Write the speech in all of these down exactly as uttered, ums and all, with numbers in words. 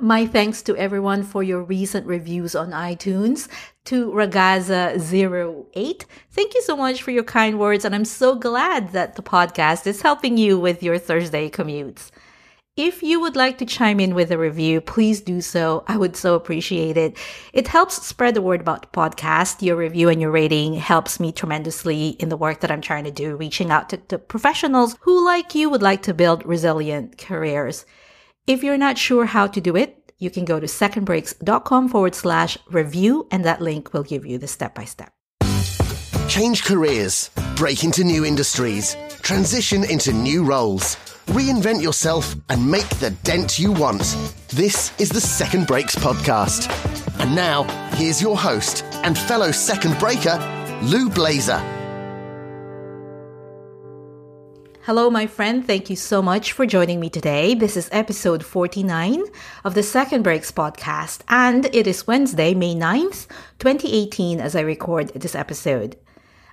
My thanks to everyone for your recent reviews on iTunes. To Ragazza zero eight, thank you so much for your kind words, and I'm so glad that the podcast is helping you with your Thursday commutes. If you would like to chime in with a review, please do so. I would so appreciate it. It helps spread the word about the podcast. Your review and your rating helps me tremendously in the work that I'm trying to do, reaching out to, to professionals who, like you, would like to build resilient careers. If you're not sure how to do it, you can go to secondbreaks.com forward slash review, and that link will give you the step-by-step. Change careers, break into new industries, transition into new roles. Reinvent yourself and make the dent you want. This is the Second Breaks podcast. And now, here's your host and fellow Second Breaker, Lou Blazer. Hello, my friend. Thank you so much for joining me today. This is episode forty-nine of the Second Breaks podcast, and it is Wednesday, May ninth, twenty eighteen, as I record this episode.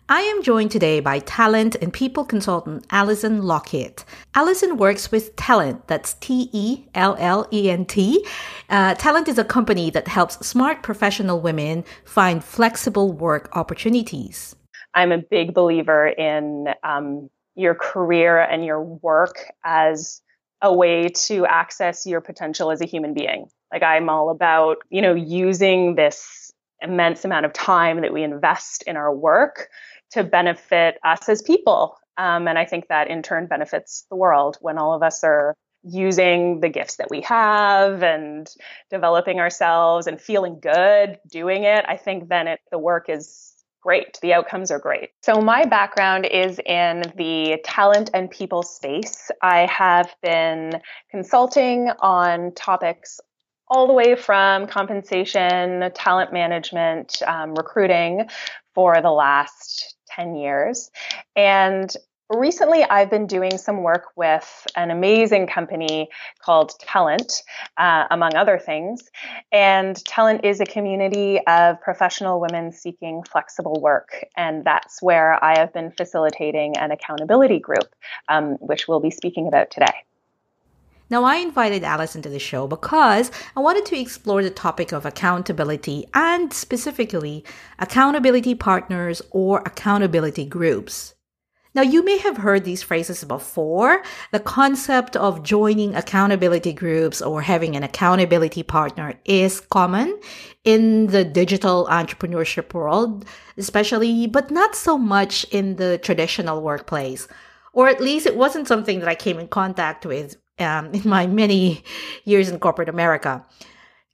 I am joined today by talent and people consultant Alison Lockett. Alison works with Tellent, that's T E L L E N T. Uh, Tellent is a company that helps smart professional women find flexible work opportunities. I'm a big believer in um, your career and your work as a way to access your potential as a human being. Like, I'm all about, you know, using this immense amount of time that we invest in our work to benefit us as people. Um, and I think that in turn benefits the world when all of us are using the gifts that we have and developing ourselves and feeling good doing it. I think then it, the work is great. The outcomes are great. So my background is in the talent and people space. I have been consulting on topics all the way from compensation, talent management, um, recruiting for the last ten years. And recently I've been doing some work with an amazing company called Tellent, uh, among other things. And Tellent is a community of professional women seeking flexible work. And that's where I have been facilitating an accountability group, um, which we'll be speaking about today. Now, I invited Alison to the show because I wanted to explore the topic of accountability, and specifically accountability partners or accountability groups. Now, you may have heard these phrases before. The concept of joining accountability groups or having an accountability partner is common in the digital entrepreneurship world, especially, but not so much in the traditional workplace. Or at least it wasn't something that I came in contact with Um, in my many years in corporate America.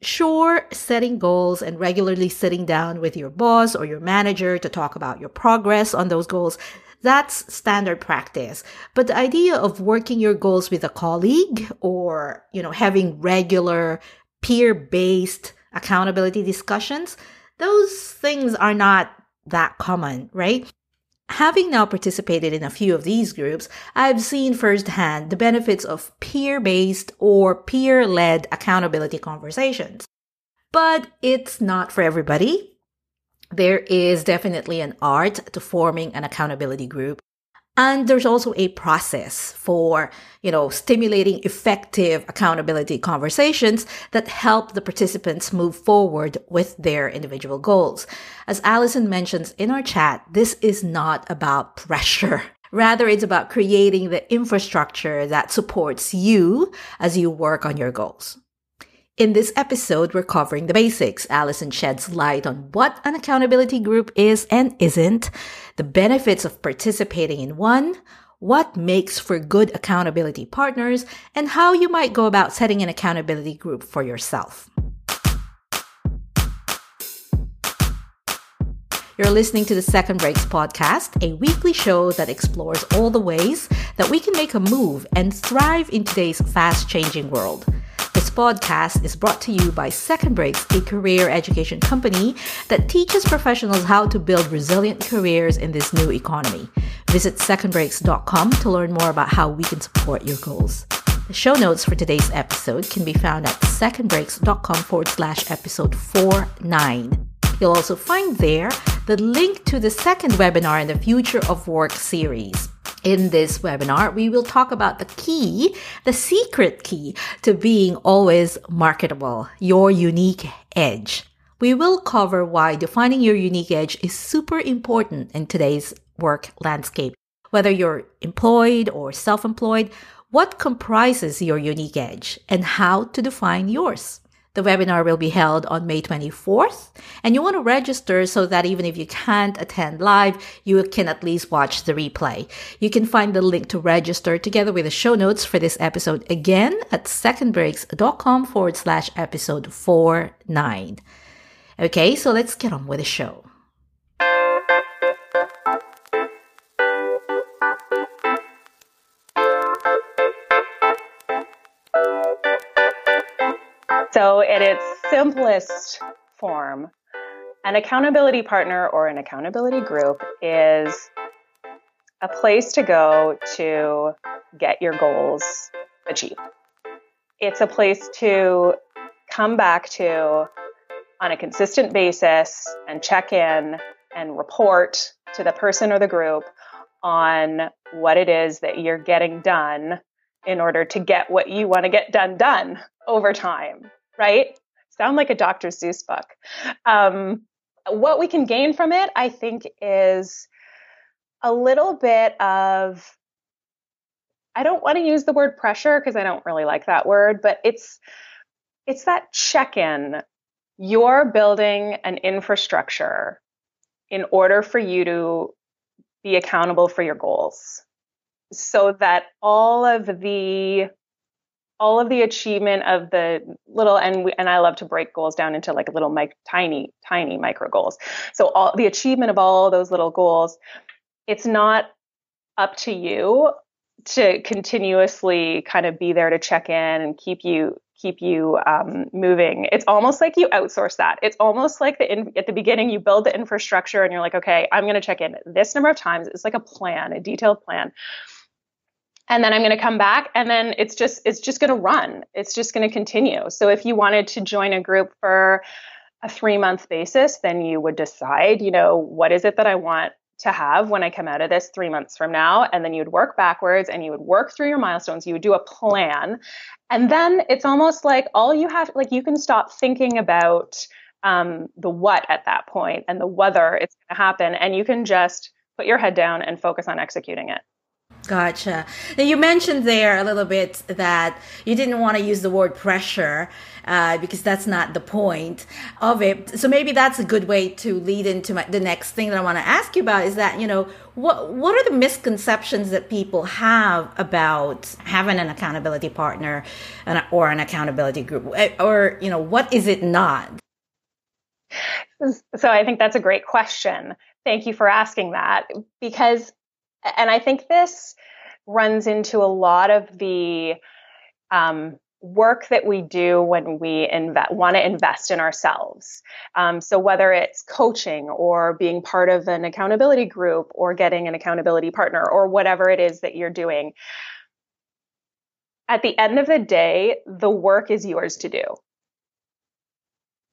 Sure, setting goals and regularly sitting down with your boss or your manager to talk about your progress on those goals, that's standard practice. But the idea of working your goals with a colleague or, you know, having regular peer-based accountability discussions, those things are not that common, right? Having now participated in a few of these groups, I've seen firsthand the benefits of peer-based or peer-led accountability conversations. But it's not for everybody. There is definitely an art to forming an accountability group. And there's also a process for, you know, stimulating effective accountability conversations that help the participants move forward with their individual goals. As Alison mentions in our chat, this is not about pressure. Rather, it's about creating the infrastructure that supports you as you work on your goals. In this episode, we're covering the basics. Alison sheds light on what an accountability group is and isn't, the benefits of participating in one, what makes for good accountability partners, and how you might go about setting an accountability group for yourself. You're listening to the Second Breaks podcast, a weekly show that explores all the ways that we can make a move and thrive in today's fast-changing world. This podcast is brought to you by Second Breaks, a career education company that teaches professionals how to build resilient careers in this new economy. Visit second breaks dot com to learn more about how we can support your goals. The show notes for today's episode can be found at secondbreaks.com forward slash episode 49. You'll also find there the link to the second webinar in the Future of Work series. In this webinar, we will talk about the key, the secret key to being always marketable, your unique edge. We will cover why defining your unique edge is super important in today's work landscape. Whether you're employed or self-employed, what comprises your unique edge and how to define yours? The webinar will be held on May twenty-fourth, and you want to register so that even if you can't attend live, you can at least watch the replay. You can find the link to register together with the show notes for this episode again at secondbreaks.com forward slash episode 49. Okay, so let's get on with the show. So in its simplest form, an accountability partner or an accountability group is a place to go to get your goals achieved. It's a place to come back to on a consistent basis and check in and report to the person or the group on what it is that you're getting done in order to get what you want to get done done over time. Right? Sound like a Doctor Seuss book. Um, what we can gain from it, I think, is a little bit of, I don't want to use the word pressure because I don't really like that word, but it's it's that check-in. You're building an infrastructure in order for you to be accountable for your goals so that all of the all of the achievement of the little, and we, and I love to break goals down into like little mic, tiny, tiny micro goals. So all the achievement of all those little goals, it's not up to you to continuously kind of be there to check in and keep you, keep you um, moving. It's almost like you outsource that. It's almost like the in, at the beginning you build the infrastructure and you're like, okay, I'm going to check in this number of times. It's like a plan, a detailed plan. And then I'm going to come back and then it's just, it's just going to run. It's just going to continue. So if you wanted to join a group for a three month basis, then you would decide, you know, what is it that I want to have when I come out of this three months from now? And then you'd work backwards and you would work through your milestones. You would do a plan. And then it's almost like all you have, like you can stop thinking about um, the what at that point and the whether it's going to happen. And you can just put your head down and focus on executing it. Gotcha. Now you mentioned there a little bit that you didn't want to use the word pressure uh, because that's not the point of it. So maybe that's a good way to lead into my, the next thing that I want to ask you about is that, you know, what what are the misconceptions that people have about having an accountability partner and, or an accountability group, or, you know, what is it not? So I think that's a great question. Thank you for asking that, because and I think this runs into a lot of the um, work that we do when we inve- want to invest in ourselves. Um, so whether it's coaching or being part of an accountability group or getting an accountability partner or whatever it is that you're doing, at the end of the day, the work is yours to do.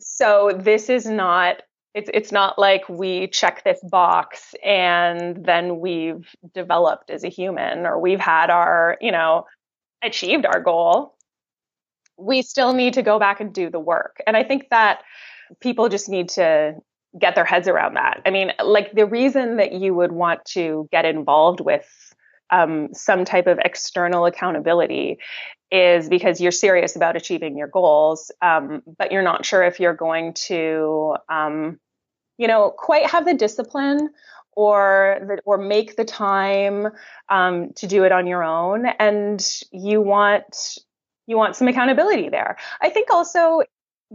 So this is not It's it's not like we check this box and then we've developed as a human or we've had our, you know, achieved our goal. We still need to go back and do the work. And I think that people just need to get their heads around that. I mean, like the reason that you would want to get involved with um, some type of external accountability is because you're serious about achieving your goals, um, but you're not sure if you're going to um, you know, quite have the discipline or the, or make the time um, to do it on your own, and you want you want some accountability there. I think also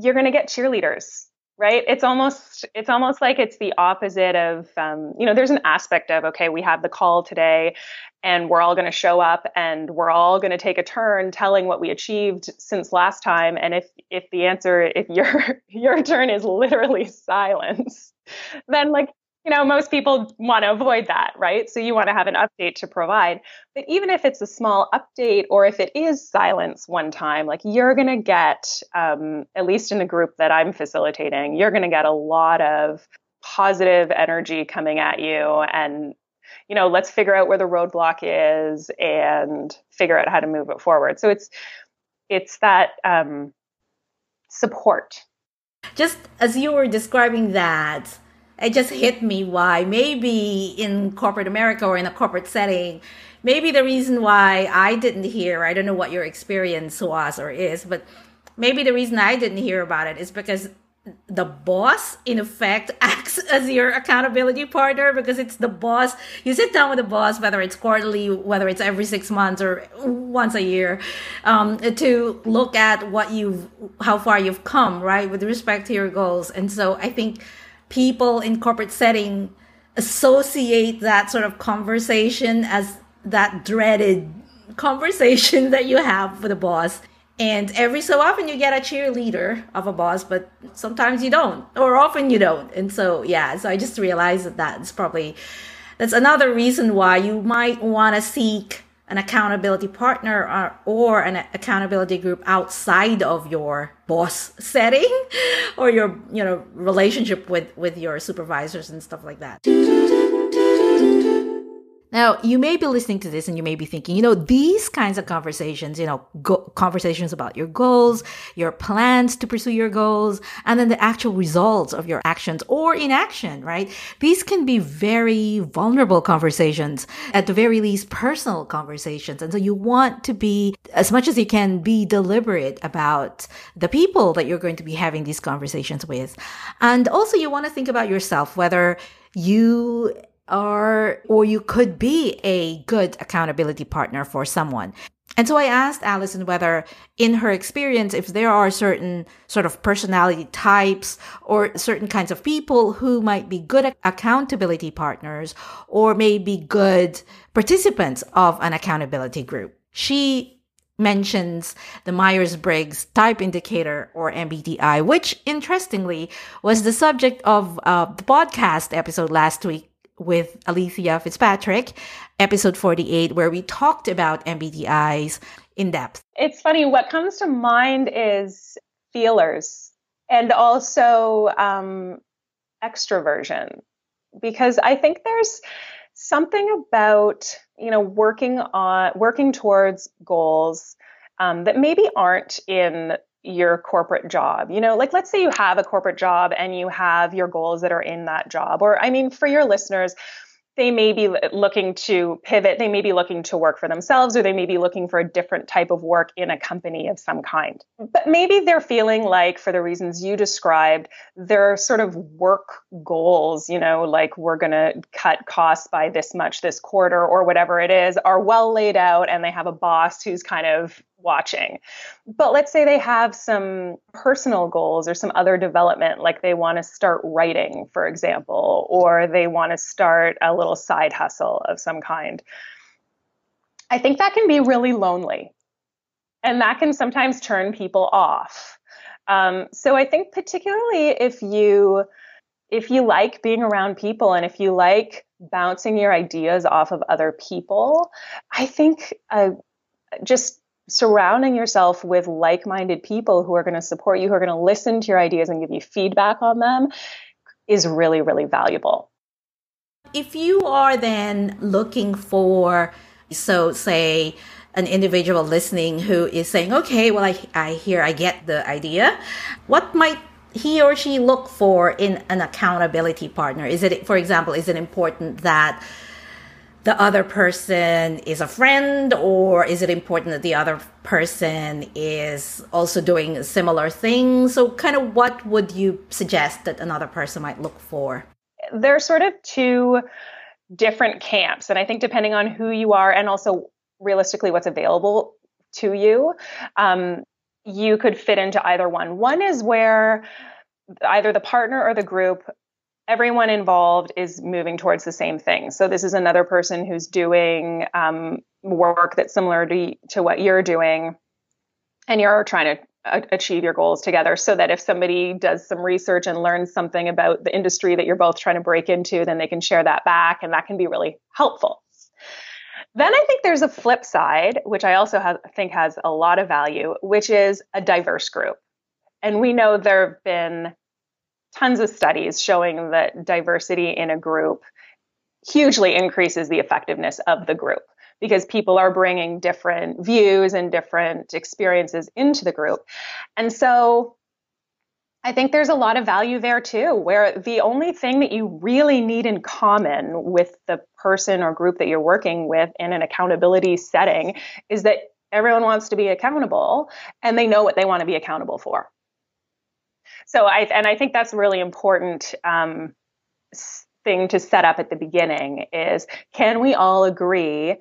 you're going to get cheerleaders, right? It's almost it's almost like it's the opposite of um, you know. There's an aspect of okay, we have the call today, and we're all going to show up, and we're all going to take a turn telling what we achieved since last time. And if if the answer, if your your turn is literally silence, then like, you know, most people want to avoid that, right? So you want to have an update to provide. But even if it's a small update, or if it is silence one time, like you're going to get, um, at least in the group that I'm facilitating, you're going to get a lot of positive energy coming at you and you know, let's figure out where the roadblock is and figure out how to move it forward. So it's, it's that um, support. Just as you were describing that, it just hit me why maybe in corporate America or in a corporate setting, maybe the reason why I didn't hear, I don't know what your experience was or is, but maybe the reason I didn't hear about it is because the boss, in effect, acts as your accountability partner because it's the boss. You sit down with the boss, whether it's quarterly, whether it's every six months or once a year, um, to look at what you've, how far you've come, right, with respect to your goals. And so I think people in corporate setting associate that sort of conversation as that dreaded conversation that you have with the boss. And every so often you get a cheerleader of a boss, but sometimes you don't, or often you don't. And so, yeah, so I just realized that that's probably, that's another reason why you might want to seek an accountability partner or, or an accountability group outside of your boss setting or your, you know, relationship with, with your supervisors and stuff like that. Now, you may be listening to this and you may be thinking, you know, these kinds of conversations, you know, go- conversations about your goals, your plans to pursue your goals, and then the actual results of your actions or inaction, right? These can be very vulnerable conversations, at the very least personal conversations. And so you want to be, as much as you can, be deliberate about the people that you're going to be having these conversations with. And also you want to think about yourself, whether you Or, or you could be a good accountability partner for someone. And so I asked Alison whether in her experience, if there are certain sort of personality types or certain kinds of people who might be good accountability partners or maybe good participants of an accountability group. She mentions the Myers-Briggs Type Indicator, or M B T I, which interestingly was the subject of uh, the podcast episode last week with Alicia Fitzpatrick, episode forty-eight, where we talked about M B T Is in depth. It's funny, what comes to mind is feelers and also um, extroversion, because I think there's something about, you know, working on working towards goals um, that maybe aren't in your corporate job. You know, like, let's say you have a corporate job and you have your goals that are in that job. Or, I mean, for your listeners, they may be looking to pivot, they may be looking to work for themselves, or they may be looking for a different type of work in a company of some kind. But maybe they're feeling like, for the reasons you described, their sort of work goals, you know, like we're going to cut costs by this much this quarter or whatever it is, are well laid out and they have a boss who's kind of watching. But let's say they have some personal goals or some other development, like they want to start writing, for example, or they want to start a little side hustle of some kind. I think that can be really lonely, and that can sometimes turn people off. Um, so I think particularly if you if you like being around people and if you like bouncing your ideas off of other people, I think uh, just surrounding yourself with like-minded people who are going to support you, who are going to listen to your ideas and give you feedback on them is really, really valuable. If you are then looking for, so say, an individual listening who is saying, okay, well, I, I hear, I get the idea. What might he or she look for in an accountability partner? Is it, for example, is it important that the other person is a friend, or is it important that the other person is also doing similar things? So kind of what would you suggest that another person might look for? There are sort of two different camps. And I think depending on who you are and also realistically what's available to you, um, you could fit into either one. One is where either the partner or the group, everyone involved is moving towards the same thing. So this is another person who's doing um, work that's similar to, to what you're doing, and you're trying to a- achieve your goals together, so that if somebody does some research and learns something about the industry that you're both trying to break into, then they can share that back, and that can be really helpful. Then I think there's a flip side, which I also have, think has a lot of value, which is a diverse group. And we know there have been tons of studies showing that diversity in a group hugely increases the effectiveness of the group, because people are bringing different views and different experiences into the group. And so I think there's a lot of value there too, where the only thing that you really need in common with the person or group that you're working with in an accountability setting is that everyone wants to be accountable and they know what they want to be accountable for. So I, and I think that's a really important um, thing to set up at the beginning is, can we all agree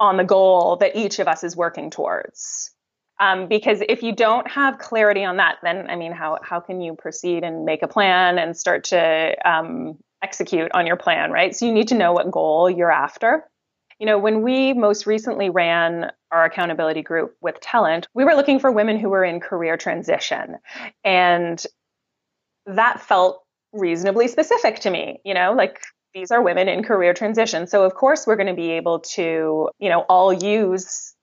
on the goal that each of us is working towards? Um, because if you don't have clarity on that, then, I mean, how, how can you proceed and make a plan and start to um, execute on your plan, right? So you need to know what goal you're after. You know, when we most recently ran our accountability group with Tellent, we were looking for women who were in career transition. And that felt reasonably specific to me, you know, like, these are women in career transition. So of course, we're going to be able to, you know, all use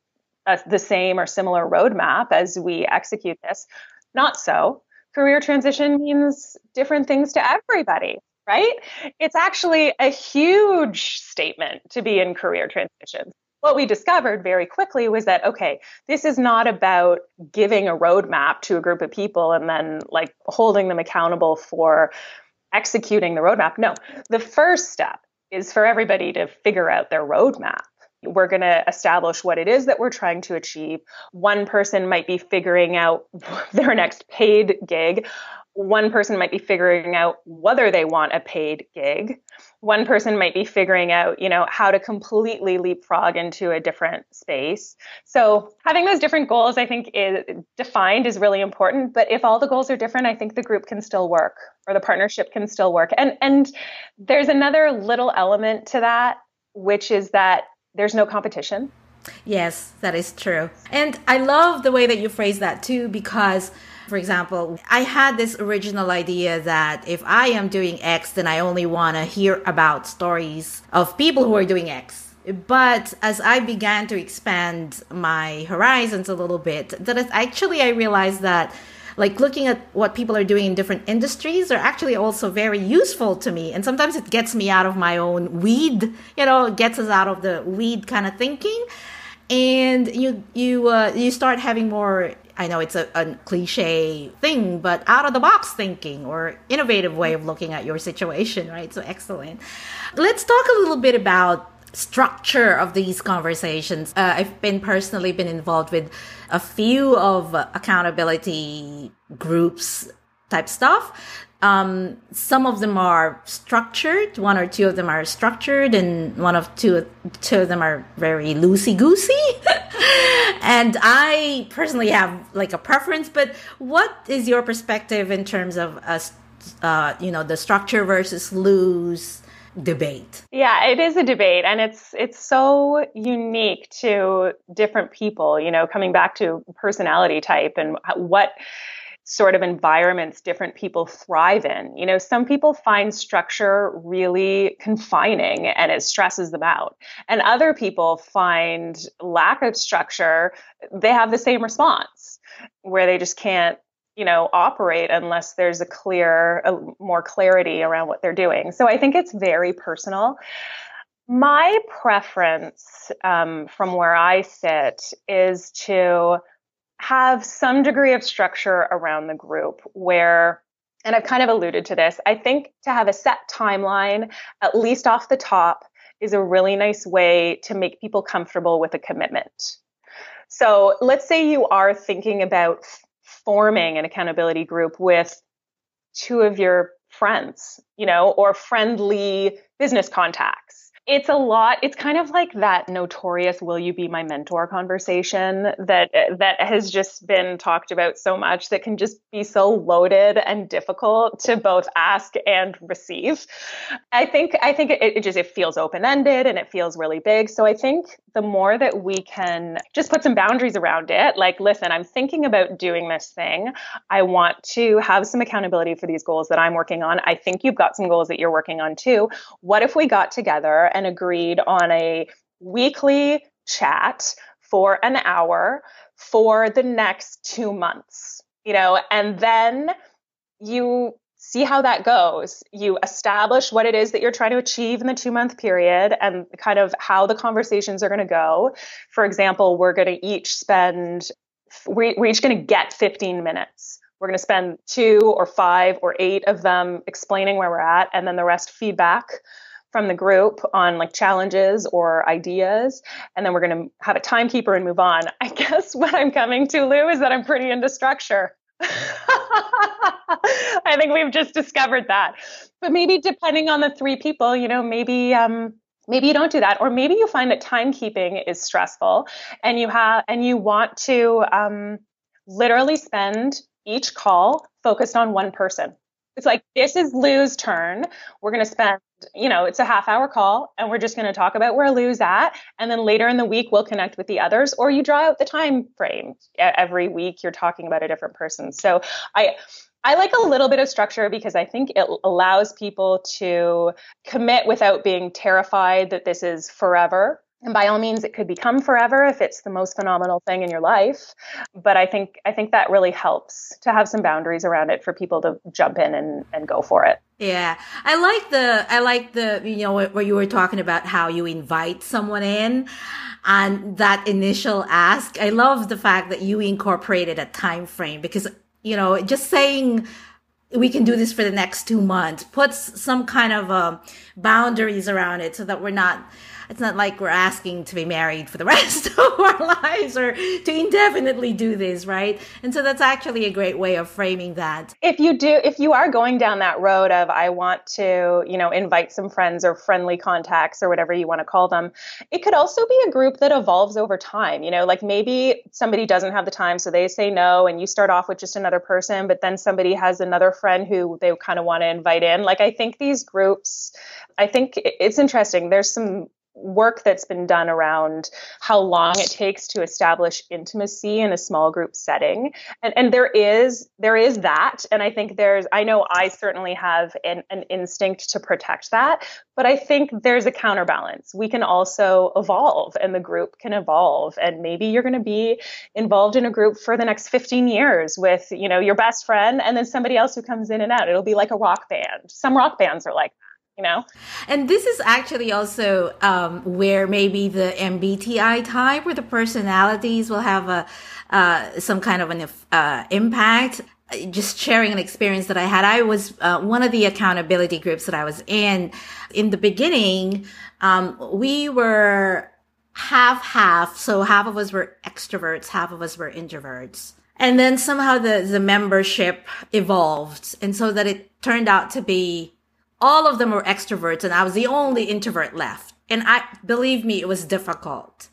Uh, the same or similar roadmap as we execute this. Not so. Career transition means different things to everybody, right? It's actually a huge statement to be in career transition. What we discovered very quickly was that, okay, this is not about giving a roadmap to a group of people and then like holding them accountable for executing the roadmap. No, the first step is for everybody to figure out their roadmap. We're going to establish what it is that we're trying to achieve. One person might be figuring out their next paid gig. One person might be figuring out whether they want a paid gig. One person might be figuring out, you know, how to completely leapfrog into a different space. So having those different goals, I think, is defined is really important. But if all the goals are different, I think the group can still work, or the partnership can still work. And and there's another little element to that, which is that there's no competition. Yes, that is true. And I love the way that you phrase that too, because, for example, I had this original idea that if I am doing X, then I only want to hear about stories of people who are doing X. But as I began to expand my horizons a little bit, that is actually I realized that like looking at what people are doing in different industries are actually also very useful to me. And sometimes it gets me out of my own weed, you know, gets us out of the weed kind of thinking. And you you uh, you start having more, I know it's a, a cliche thing, but out of the box thinking or innovative way of looking at your situation, right? So excellent. Let's talk a little bit about structure of these conversations. Uh, I've been personally been involved with a few of uh, accountability groups type stuff. Um, some of them are structured. One or two of them are structured, and one of two two of them are very loosey goosey. And I personally have like a preference. But what is your perspective in terms of a, uh, you know, the structure versus loose debate? Yeah, it is a debate, and it's it's so unique to different people, you know, coming back to personality type and what sort of environments different people thrive in. You know, some people find structure really confining and it stresses them out. And other people find lack of structure, they have the same response where they just can't, you know, operate unless there's a clear, a, more clarity around what they're doing. So I think it's very personal. My preference um, from where I sit is to have some degree of structure around the group where, and I've kind of alluded to this, I think to have a set timeline, at least off the top, is a really nice way to make people comfortable with a commitment. So let's say you are thinking about forming an accountability group with two of your friends, you know, or friendly business contacts. It's a lot. It's kind of like that notorious "Will you be my mentor?" conversation that that has just been talked about so much, that can just be so loaded and difficult to both ask and receive. I think I think it, it just it feels open-ended and it feels really big. So I think the more that we can just put some boundaries around it, like, listen, I'm thinking about doing this thing. I want to have some accountability for these goals that I'm working on. I think you've got some goals that you're working on too. What if we got together and agreed on a weekly chat for an hour for the next two months, you know, and then you see how that goes. You establish what it is that you're trying to achieve in the two month period and kind of how the conversations are going to go. For example, we're going to each spend, we're each going to get fifteen minutes. We're going to spend two or five or eight of them explaining where we're at, and then the rest feedback from the group on like challenges or ideas. And then we're going to have a timekeeper and move on. I guess what I'm coming to, Lou, is that I'm pretty into structure. I think we've just discovered that. But maybe depending on the three people, you know, maybe um, maybe you don't do that, or maybe you find that timekeeping is stressful, and you have and you want to um, literally spend each call focused on one person. It's like, this is Lou's turn. We're going to spend, you know, it's a half hour call, and we're just going to talk about where Lou's at. And then later in the week, we'll connect with the others, or you draw out the time frame. Every week, you're talking about a different person. So I, I like a little bit of structure because I think it allows people to commit without being terrified that this is forever. And by all means, it could become forever if it's the most phenomenal thing in your life. But I think I think that really helps to have some boundaries around it for people to jump in and, and go for it. Yeah, I like the I like the, you know, where you were talking about how you invite someone in and that initial ask. I love the fact that you incorporated a time frame because, you know, just saying we can do this for the next two months puts some kind of um, boundaries around it so that we're not. It's not like we're asking to be married for the rest of our lives or to indefinitely do this, right? And so that's actually a great way of framing that. If you do, if you are going down that road of, I want to, you know, invite some friends or friendly contacts or whatever you want to call them, it could also be a group that evolves over time. You know, like maybe somebody doesn't have the time, so they say no, and you start off with just another person, but then somebody has another friend who they kind of want to invite in. Like, I think these groups, I think it's interesting. There's some work that's been done around how long it takes to establish intimacy in a small group setting. And and there is there is that. And I think there's, I know I certainly have an, an instinct to protect that, but I think there's a counterbalance. We can also evolve, and the group can evolve. And maybe you're going to be involved in a group for the next fifteen years with, you know, your best friend and then somebody else who comes in and out. It'll be like a rock band. Some rock bands are like that. You know, and this is actually also um, where maybe the M B T I type or the personalities will have a uh, some kind of an uh, impact. Just sharing an experience that I had, I was uh, one of the accountability groups that I was in. In the beginning, um, we were half half, so half of us were extroverts, half of us were introverts. And then somehow the the membership evolved, and so that it turned out to be. All of them were extroverts, and I was the only introvert left. And I, believe me, it was difficult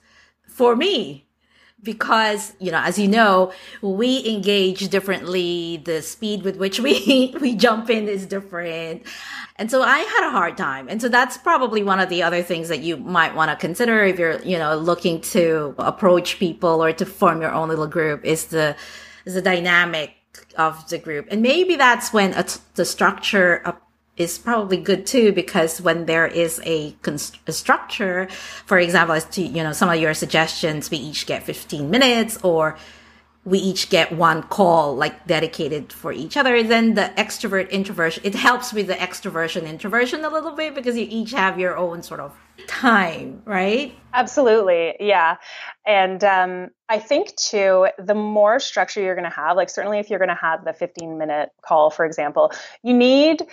for me because, you know, as you know, we engage differently. The speed with which we, we jump in is different. And so I had a hard time. And so that's probably one of the other things that you might want to consider if you're, you know, looking to approach people or to form your own little group is the, is the dynamic of the group. And maybe that's when a, the structure of is probably good too, because when there is a, const- a structure, for example, as to, you know, some of your suggestions, we each get fifteen minutes or we each get one call like dedicated for each other. Then the extrovert introversion, it helps with the extroversion introversion a little bit because you each have your own sort of time, right? Absolutely. Yeah. And um, I think too, the more structure you're going to have, like certainly if you're going to have the fifteen minute call, for example, you need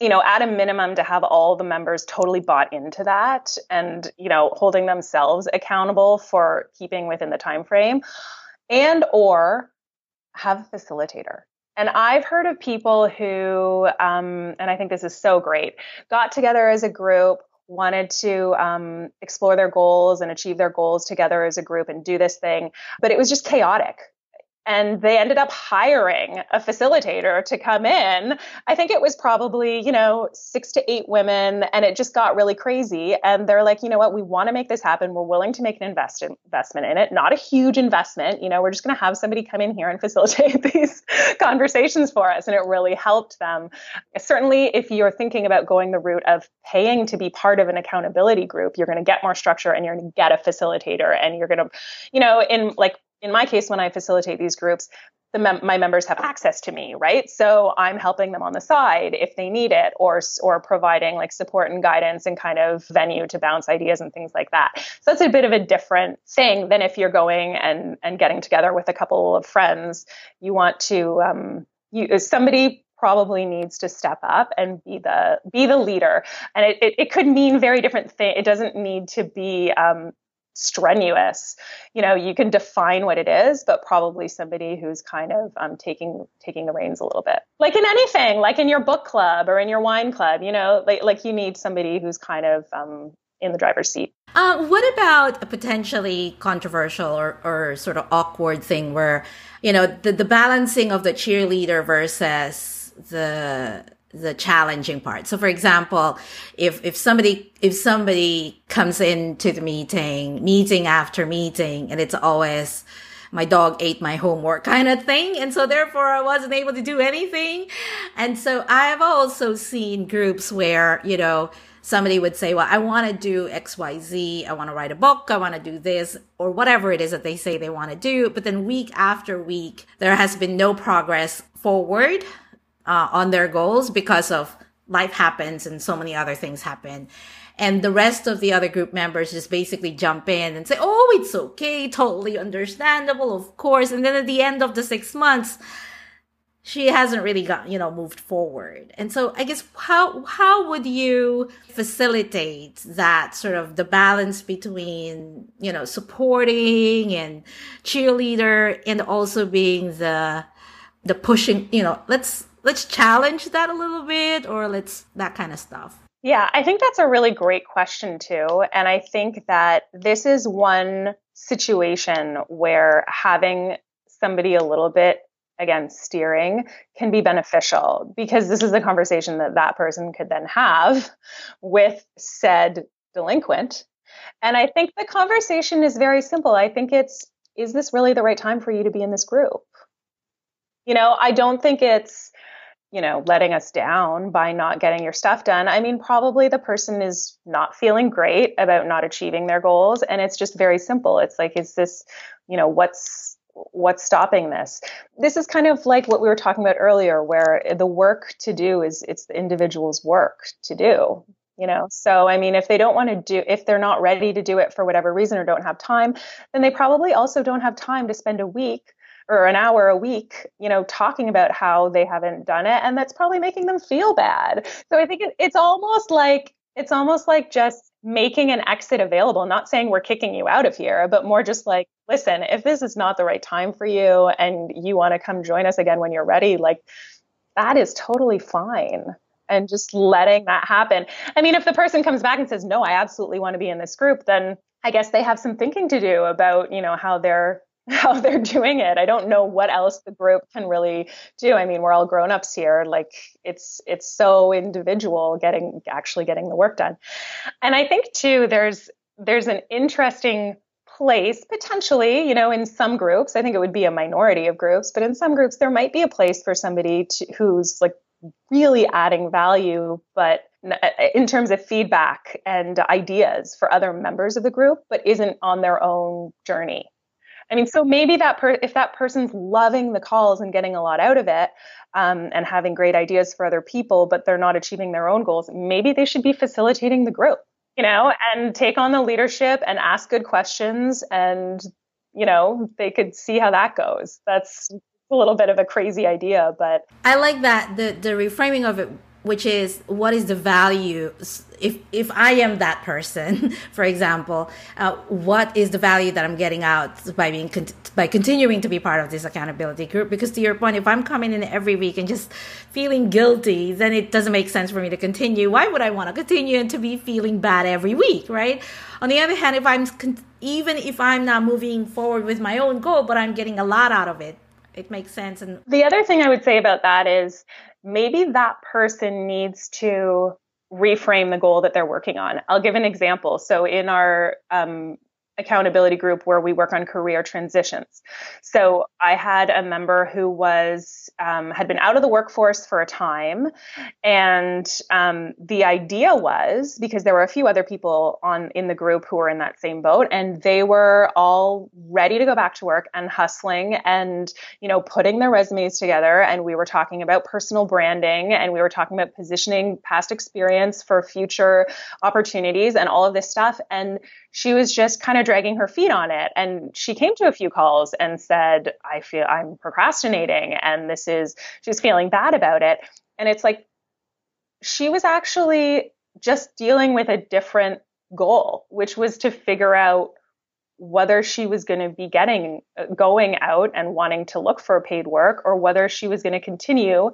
you know, at a minimum to have all the members totally bought into that and, you know, holding themselves accountable for keeping within the time frame, and or have a facilitator. And I've heard of people who, um, and I think this is so great, got together as a group, wanted to um, explore their goals and achieve their goals together as a group and do this thing, but it was just chaotic. And they ended up hiring a facilitator to come in. I think it was probably, you know, six to eight women, and it just got really crazy. And they're like, you know what, we want to make this happen. We're willing to make an invest- investment in it, not a huge investment. You know, we're just going to have somebody come in here and facilitate these conversations for us. And it really helped them. Certainly, if you're thinking about going the route of paying to be part of an accountability group, you're going to get more structure and you're going to get a facilitator and you're going to, you know, in like, in my case, when I facilitate these groups, the mem- my members have access to me, right? So I'm helping them on the side if they need it, or or providing like support and guidance and kind of venue to bounce ideas and things like that. So that's a bit of a different thing than if you're going and and getting together with a couple of friends. You want to um, you somebody probably needs to step up and be the be the leader, and it it, it could mean very different things. It doesn't need to be Um, strenuous. You know, you can define what it is, but probably somebody who's kind of um, taking taking the reins a little bit. Like in anything, like in your book club or in your wine club, you know, like like you need somebody who's kind of um, in the driver's seat. Uh, what about a potentially controversial or, or sort of awkward thing where, you know, the, the balancing of the cheerleader versus the the challenging part? So for example, if, if somebody, if somebody comes into the meeting, meeting after meeting, and it's always my dog ate my homework kind of thing. And so therefore I wasn't able to do anything. And so I've also seen groups where, you know, somebody would say, well, I want to do X, Y, Z. I want to write a book. I want to do this or whatever it is that they say they want to do. But then week after week, there has been no progress forward Uh, on their goals because of life happens and so many other things happen. And the rest of the other group members just basically jump in and say, oh, it's okay. Totally understandable. Of course. And then at the end of the six months, she hasn't really got, you know, moved forward. And so I guess how, how would you facilitate that sort of the balance between, you know, supporting and cheerleader and also being the, the pushing, you know, let's, Let's challenge that a little bit, or let's that kind of stuff. Yeah, I think that's a really great question too. And I think that this is one situation where having somebody a little bit, again, steering can be beneficial, because this is the conversation that that person could then have with said delinquent. And I think the conversation is very simple. I think it's, is this really the right time for you to be in this group? You know, I don't think it's, you know, letting us down by not getting your stuff done. I mean, probably the person is not feeling great about not achieving their goals. And it's just very simple. It's like, is this, you know, what's, what's stopping this? This is kind of like what we were talking about earlier, where the work to do is it's the individual's work to do, you know? So, I mean, if they don't want to do, if they're not ready to do it for whatever reason or don't have time, then they probably also don't have time to spend a week or an hour a week, you know, talking about how they haven't done it. And that's probably making them feel bad. So I think it, it's almost like, it's almost like just making an exit available, not saying we're kicking you out of here, but more just like, listen, if this is not the right time for you and you want to come join us again when you're ready, like that is totally fine. And just letting that happen. I mean, if the person comes back and says, no, I absolutely want to be in this group, then I guess they have some thinking to do about, you know, how they're how they're doing it. I don't know what else the group can really do. I mean, we're all grown-ups here. Like it's, it's so individual getting, actually getting the work done. And I think too, there's, there's an interesting place potentially, you know, in some groups, I think it would be a minority of groups, but in some groups there might be a place for somebody to, who's like really adding value, but in terms of feedback and ideas for other members of the group, but isn't on their own journey. I mean, so maybe that per- if that person's loving the calls and getting a lot out of it um, and having great ideas for other people, but they're not achieving their own goals, maybe they should be facilitating the group, you know, and take on the leadership and ask good questions. And, you know, they could see how that goes. That's a little bit of a crazy idea, but I like that, the, the reframing of it, which is what is the value? If if I am that person, for example, uh, what is the value that I'm getting out by being con- by continuing to be part of this accountability group? Because to your point, if I'm coming in every week and just feeling guilty, then it doesn't make sense for me to continue. Why would I want to continue and to be feeling bad every week, right? On the other hand, if I'm con- even if I'm not moving forward with my own goal, but I'm getting a lot out of it, it makes sense. And the other thing I would say about that is, maybe that person needs to reframe the goal that they're working on. I'll give an example. So in our um, accountability group where we work on career transitions. So I had a member who was um, had been out of the workforce for a time, and um, the idea was, because there were a few other people on in the group who were in that same boat, and they were all ready to go back to work and hustling and, you know, putting their resumes together, and we were talking about personal branding, and we were talking about positioning past experience for future opportunities and all of this stuff, and she was just kind of dragging her feet on it. And she came to a few calls and said, I feel I'm procrastinating, and this is, she was feeling bad about it. And it's like, she was actually just dealing with a different goal, which was to figure out whether she was going to be getting, going out and wanting to look for paid work, or whether she was going to continue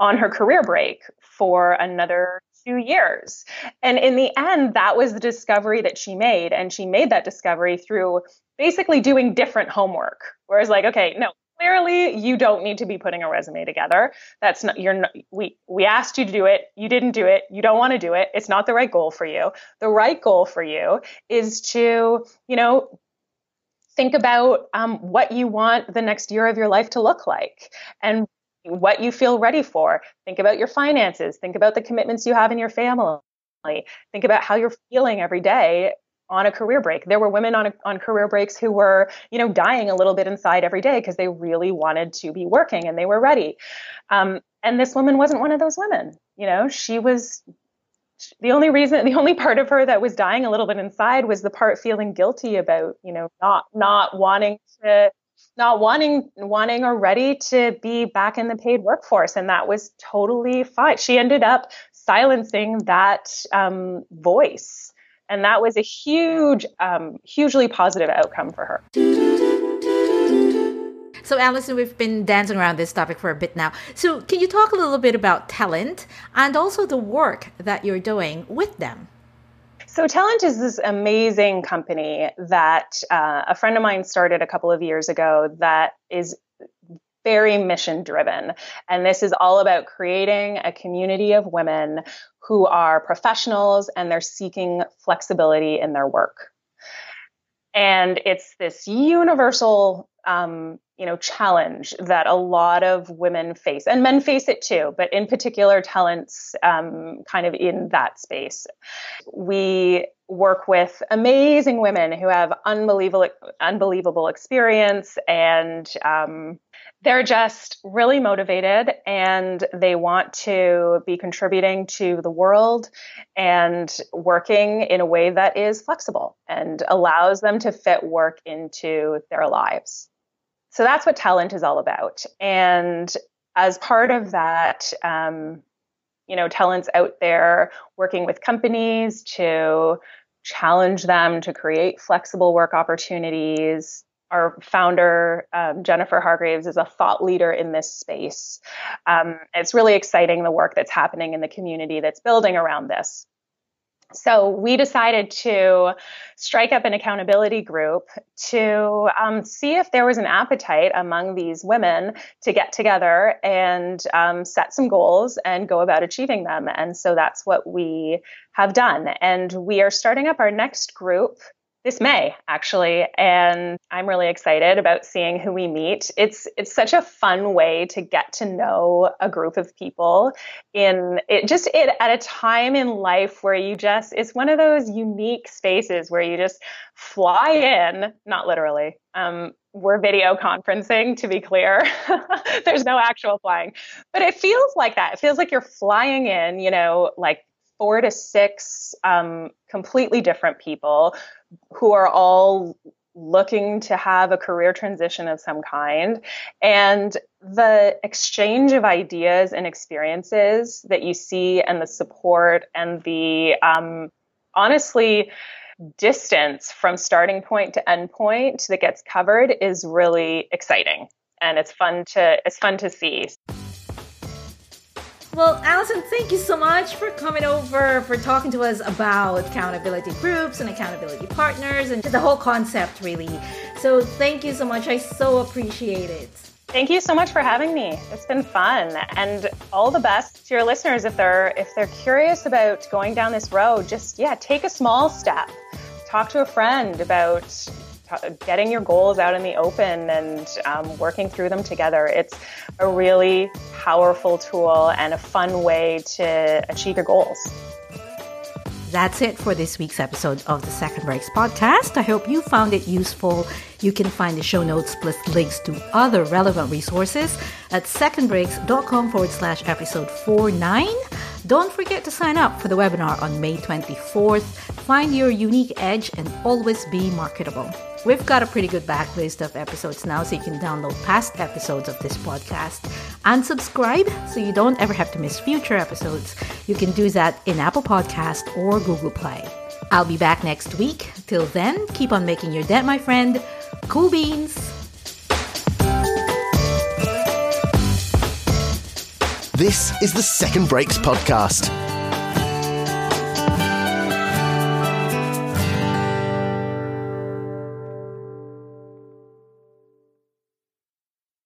on her career break for another two years. And in the end, that was the discovery that she made. And she made that discovery through basically doing different homework. Whereas like, okay, no, clearly you don't need to be putting a resume together. That's not, you're not, we, we asked you to do it. You didn't do it. You don't want to do it. It's not the right goal for you. The right goal for you is to, you know, think about um, what you want the next year of your life to look like, and what you feel ready for. Think about your finances. Think about the commitments you have in your family. Think about how you're feeling every day on a career break. There were women on a, on career breaks who were, you know, dying a little bit inside every day because they really wanted to be working and they were ready. Um, and this woman wasn't one of those women. You know, she was the only reason, the only part of her that was dying a little bit inside was the part feeling guilty about, you know, not not wanting to. not wanting, wanting or ready to be back in the paid workforce. And that was totally fine. She ended up silencing that um, voice. And that was a huge, um, hugely positive outcome for her. So Alison, we've been dancing around this topic for a bit now. So can you talk a little bit about Tellent and also the work that you're doing with them? So Tellent is this amazing company that uh, a friend of mine started a couple of years ago that is very mission driven. And this is all about creating a community of women who are professionals and they're seeking flexibility in their work. And it's this universal um, you know, challenge that a lot of women face, and men face it too, but in particular, Tellent's um, kind of in that space. We work with amazing women who have unbelievable, unbelievable experience, and um, they're just really motivated and they want to be contributing to the world and working in a way that is flexible and allows them to fit work into their lives. So that's what Tellent is all about. And as part of that, um, you know, Tellent's out there working with companies to challenge them to create flexible work opportunities. Our founder, um, Jennifer Hargraves, is a thought leader in this space. Um, it's really exciting, the work that's happening in the community that's building around this. So we decided to strike up an accountability group to um, see if there was an appetite among these women to get together and um, set some goals and go about achieving them. And so that's what we have done. And we are starting up our next group this May, actually. And I'm really excited about seeing who we meet. It's it's such a fun way to get to know a group of people in it, just it at a time in life where you just, it's one of those unique spaces where you just fly in, not literally. Um, we're video conferencing, to be clear. There's no actual flying, but it feels like that. It feels like you're flying in, you know, like four to six um, completely different people who are all looking to have a career transition of some kind. And the exchange of ideas and experiences that you see, and the support, and the um, honestly distance from starting point to end point that gets covered is really exciting. And it's fun to, it's fun to see. Well, Alison, thank you so much for coming over, for talking to us about accountability groups and accountability partners and the whole concept, really. So thank you so much. I so appreciate it. Thank you so much for having me. It's been fun. And all the best to your listeners. If they're, if they're curious about going down this road, just, yeah, take a small step. talk to a friend about t- getting your goals out in the open and um, working through them together. It's a really powerful tool and a fun way to achieve your goals. That's it for this week's episode of the Second Breaks podcast. I hope you found it useful. You can find the show notes plus links to other relevant resources at secondbreaks.com forward slash episode 49. Don't forget to sign up for the webinar on May twenty-fourth. Find your unique edge and always be marketable. We've got a pretty good backlist of episodes now, so you can download past episodes of this podcast and subscribe so you don't ever have to miss future episodes. You can do that in Apple Podcast or Google Play. I'll be back next week. Till then, keep on making your dent, my friend. Cool beans. This is the Second Breaks podcast.